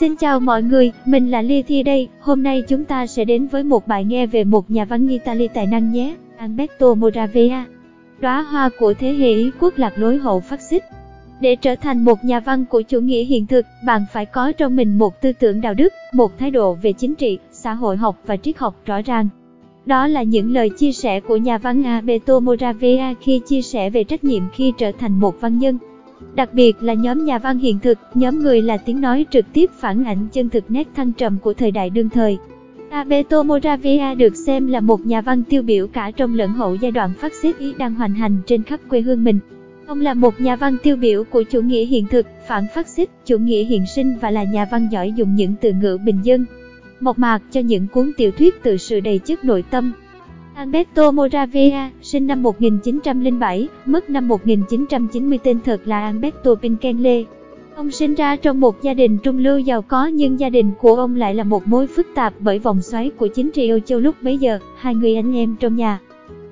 Xin chào mọi người, mình là Ly Thi đây. Hôm nay chúng ta sẽ đến với một bài nghe về một nhà văn Italy tài năng nhé, Alberto Moravia. Đóa hoa của thế hệ Ý quốc lạc lối hậu phát xít. Để trở thành một nhà văn của chủ nghĩa hiện thực, bạn phải có trong mình một tư tưởng đạo đức, một thái độ về chính trị, xã hội học và triết học rõ ràng. Đó là những lời chia sẻ của nhà văn Alberto Moravia khi chia sẻ về trách nhiệm khi trở thành một văn nhân. Đặc biệt là nhóm nhà văn hiện thực, nhóm người là tiếng nói trực tiếp phản ảnh chân thực nét thăng trầm của thời đại đương thời. Alberto Moravia được xem là một nhà văn tiêu biểu cả trong lẫn hậu giai đoạn phát xít Ý đang hoành hành trên khắp quê hương mình. Ông là một nhà văn tiêu biểu của chủ nghĩa hiện thực, phản phát xít, chủ nghĩa hiện sinh và là nhà văn giỏi dùng những từ ngữ bình dân, mộc mạc cho những cuốn tiểu thuyết tự sự đầy chất nội tâm. Alberto Moravia, sinh năm 1907, mất năm 1990, tên thật là Alberto Pincherle. Ông sinh ra trong một gia đình trung lưu giàu có, nhưng gia đình của ông lại là một mối phức tạp bởi vòng xoáy của chính trị Âu Châu lúc bấy giờ. Hai người anh em trong nhà,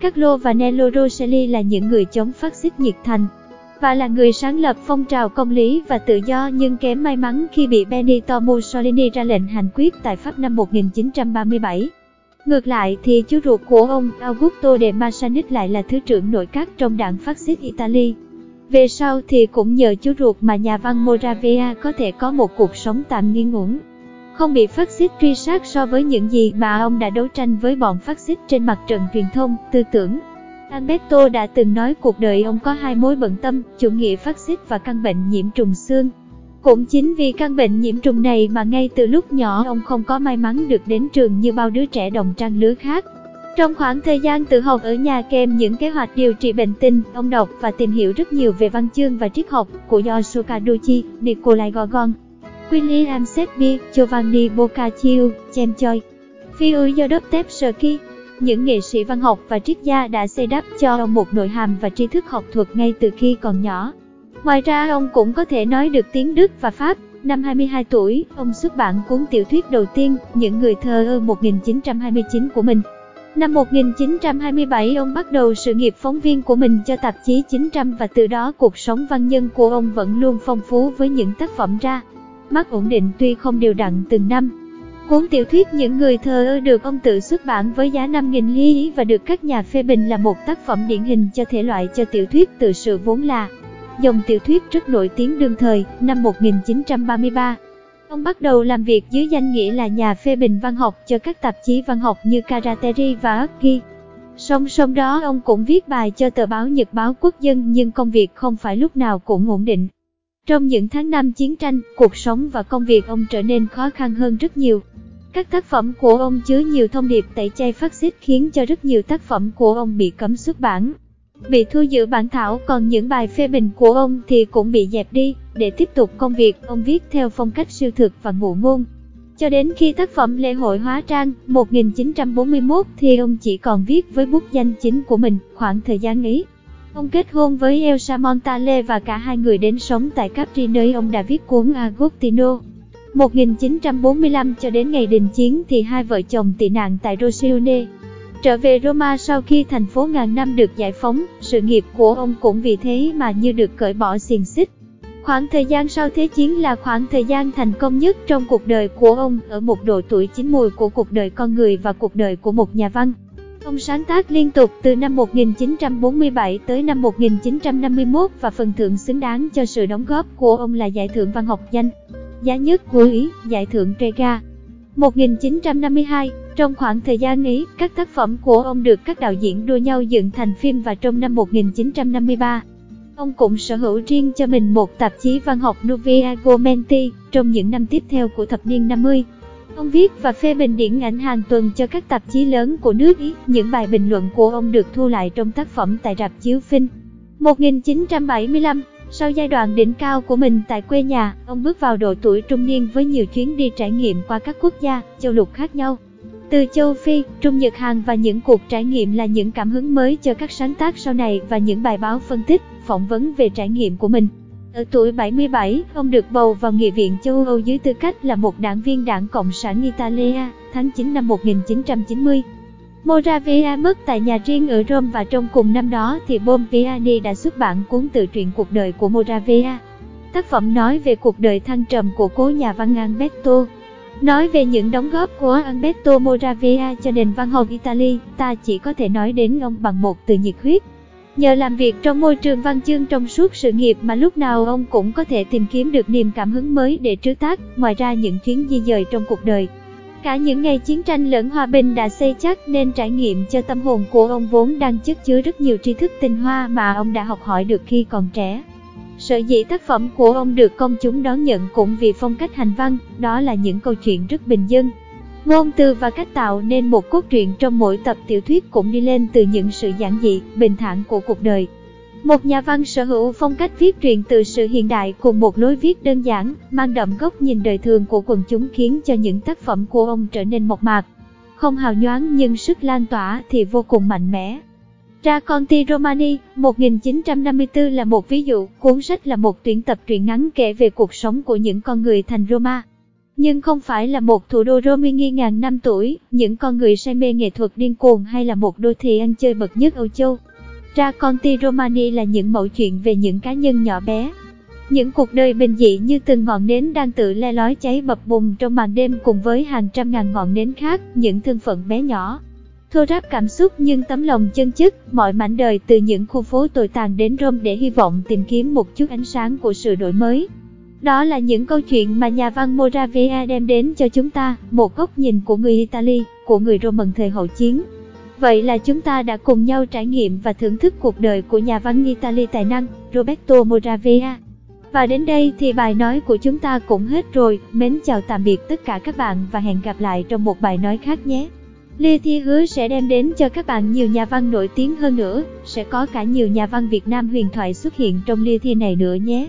Carlo và Nello Rosselli, là những người chống phát xít nhiệt thành và là người sáng lập phong trào công lý và tự do, nhưng kém may mắn khi bị Benito Mussolini ra lệnh hành quyết tại Pháp năm 1937. Ngược lại thì chú ruột của ông, Augusto de Marchesi, lại là thứ trưởng nội các trong đảng phát xít Italy. Về sau thì cũng nhờ chú ruột mà nhà văn Moravia có thể có một cuộc sống tạm yên ổn, không bị phát xít truy sát so với những gì mà ông đã đấu tranh với bọn phát xít trên mặt trận truyền thông, tư tưởng. Alberto đã từng nói cuộc đời ông có hai mối bận tâm, chủ nghĩa phát xít và căn bệnh nhiễm trùng xương. Cũng chính vì căn bệnh nhiễm trùng này mà ngay từ lúc nhỏ ông không có may mắn được đến trường như bao đứa trẻ đồng trang lứa khác. Trong khoảng thời gian tự học ở nhà kèm những kế hoạch điều trị bệnh tinh, ông đọc và tìm hiểu rất nhiều về văn chương và triết học của Giosuca Ducci, Nikolai Gogol, William Shakespeare, Giovanni Boccaccio, Chem Choi, Fyodor Dostoyevsky. Những nghệ sĩ văn học và triết gia đã xây đắp cho ông một nội hàm và tri thức học thuật ngay từ khi còn nhỏ. Ngoài ra ông cũng có thể nói được tiếng Đức và Pháp. Năm 22 tuổi, ông xuất bản cuốn tiểu thuyết đầu tiên, Những người thờ ơ 1929 của mình. Năm 1927, ông bắt đầu sự nghiệp phóng viên của mình cho tạp chí 900 và từ đó cuộc sống văn nhân của ông vẫn luôn phong phú với những tác phẩm ra mắt ổn định tuy không đều đặn từng năm. Cuốn tiểu thuyết Những người thờ ơ được ông tự xuất bản với giá 5.000 li và được các nhà phê bình là một tác phẩm điển hình cho thể loại cho tiểu thuyết tự sự vốn là dòng tiểu thuyết rất nổi tiếng đương thời. Năm 1933, ông bắt đầu làm việc dưới danh nghĩa là nhà phê bình văn học cho các tạp chí văn học như Carateri và Occhi. Song song đó, ông cũng viết bài cho tờ báo Nhật báo Quốc dân, nhưng công việc không phải lúc nào cũng ổn định. Trong những tháng năm chiến tranh, cuộc sống và công việc ông trở nên khó khăn hơn rất nhiều. Các tác phẩm của ông chứa nhiều thông điệp tẩy chay phát xít khiến cho rất nhiều tác phẩm của ông bị cấm xuất bản, bị thu giữ bản thảo, còn những bài phê bình của ông thì cũng bị dẹp đi. Để tiếp tục công việc, ông viết theo phong cách siêu thực và ngụ ngôn. Cho đến khi tác phẩm Lễ hội hóa trang 1941 thì ông chỉ còn viết với bút danh chính của mình. Khoảng thời gian ấy, ông kết hôn với Elsa Montale và cả hai người đến sống tại Capri, nơi ông đã viết cuốn Agostino. 1945 cho đến ngày đình chiến thì hai vợ chồng tị nạn tại Rosione, trở về Roma sau khi thành phố ngàn năm được giải phóng. Sự nghiệp của ông cũng vì thế mà như được cởi bỏ xiềng xích. Khoảng thời gian sau Thế chiến là khoảng thời gian thành công nhất trong cuộc đời của ông. Ở một độ tuổi chín mùi của cuộc đời con người và cuộc đời của một nhà văn, ông sáng tác liên tục từ năm 1947 tới năm 1951 và phần thưởng xứng đáng cho sự đóng góp của ông là giải thưởng văn học danh giá nhất của Ý, giải thưởng Trega. 1952, trong khoảng thời gian ấy, các tác phẩm của ông được các đạo diễn đua nhau dựng thành phim và trong năm 1953, ông cũng sở hữu riêng cho mình một tạp chí văn học Nuvia Gomenti. Trong những năm tiếp theo của thập niên 50, ông viết và phê bình điện ảnh hàng tuần cho các tạp chí lớn của nước Ý. Những bài bình luận của ông được thu lại trong tác phẩm tại rạp chiếu phim. 1975, sau giai đoạn đỉnh cao của mình tại quê nhà, ông bước vào độ tuổi trung niên với nhiều chuyến đi trải nghiệm qua các quốc gia, châu lục khác nhau, từ châu Phi, Trung Nhật Hàn, và những cuộc trải nghiệm là những cảm hứng mới cho các sáng tác sau này và những bài báo phân tích, phỏng vấn về trải nghiệm của mình. Ở tuổi 77, ông được bầu vào Nghị viện châu Âu dưới tư cách là một đảng viên đảng Cộng sản Italia, tháng 9 năm 1990. Moravia mất tại nhà riêng ở Rome và trong cùng năm đó thì Bompiani đã xuất bản cuốn tự truyện cuộc đời của Moravia. Tác phẩm nói về cuộc đời thăng trầm của cố nhà văn Alberto. Nói về những đóng góp của Alberto Moravia cho nền văn học Italy, ta chỉ có thể nói đến ông bằng một từ: nhiệt huyết. Nhờ làm việc trong môi trường văn chương trong suốt sự nghiệp mà lúc nào ông cũng có thể tìm kiếm được niềm cảm hứng mới để trứ tác. Ngoài ra, những chuyến di dời trong cuộc đời, cả những ngày chiến tranh lẫn hòa bình, đã xây chắc nên trải nghiệm cho tâm hồn của ông vốn đang chất chứa rất nhiều tri thức tinh hoa mà ông đã học hỏi được khi còn trẻ. Sở dĩ tác phẩm của ông được công chúng đón nhận cũng vì phong cách hành văn, đó là những câu chuyện rất bình dân. Ngôn từ và cách tạo nên một cốt truyện trong mỗi tập tiểu thuyết cũng đi lên từ những sự giản dị, bình thản của cuộc đời. Một nhà văn sở hữu phong cách viết truyện từ sự hiện đại cùng một lối viết đơn giản, mang đậm góc nhìn đời thường của quần chúng, khiến cho những tác phẩm của ông trở nên mộc mạc, không hào nhoáng nhưng sức lan tỏa thì vô cùng mạnh mẽ. Racconti Romani 1954 là một ví dụ. Cuốn sách là một tuyển tập truyện ngắn kể về cuộc sống của những con người thành Roma. Nhưng không phải là một thủ đô Romini ngàn năm tuổi, những con người say mê nghệ thuật điên cuồng, hay là một đô thị ăn chơi bậc nhất Âu Châu. Racconti Romani là những mẩu chuyện về những cá nhân nhỏ bé, những cuộc đời bình dị như từng ngọn nến đang tự le lói cháy bập bùng trong màn đêm cùng với hàng trăm ngàn ngọn nến khác, những thân phận bé nhỏ, thô ráp cảm xúc nhưng tấm lòng chân chất, mọi mảnh đời từ những khu phố tồi tàn đến Rome để hy vọng tìm kiếm một chút ánh sáng của sự đổi mới. Đó là những câu chuyện mà nhà văn Moravia đem đến cho chúng ta, một góc nhìn của người Italy, của người Roman thời hậu chiến. Vậy là chúng ta đã cùng nhau trải nghiệm và thưởng thức cuộc đời của nhà văn Italy tài năng Alberto Moravia. Và đến đây thì bài nói của chúng ta cũng hết rồi. Mến chào tạm biệt tất cả các bạn và hẹn gặp lại trong một bài nói khác nhé. Lê Thi hứa sẽ đem đến cho các bạn nhiều nhà văn nổi tiếng hơn nữa, sẽ có cả nhiều nhà văn Việt Nam huyền thoại xuất hiện trong Lê Thi này nữa nhé.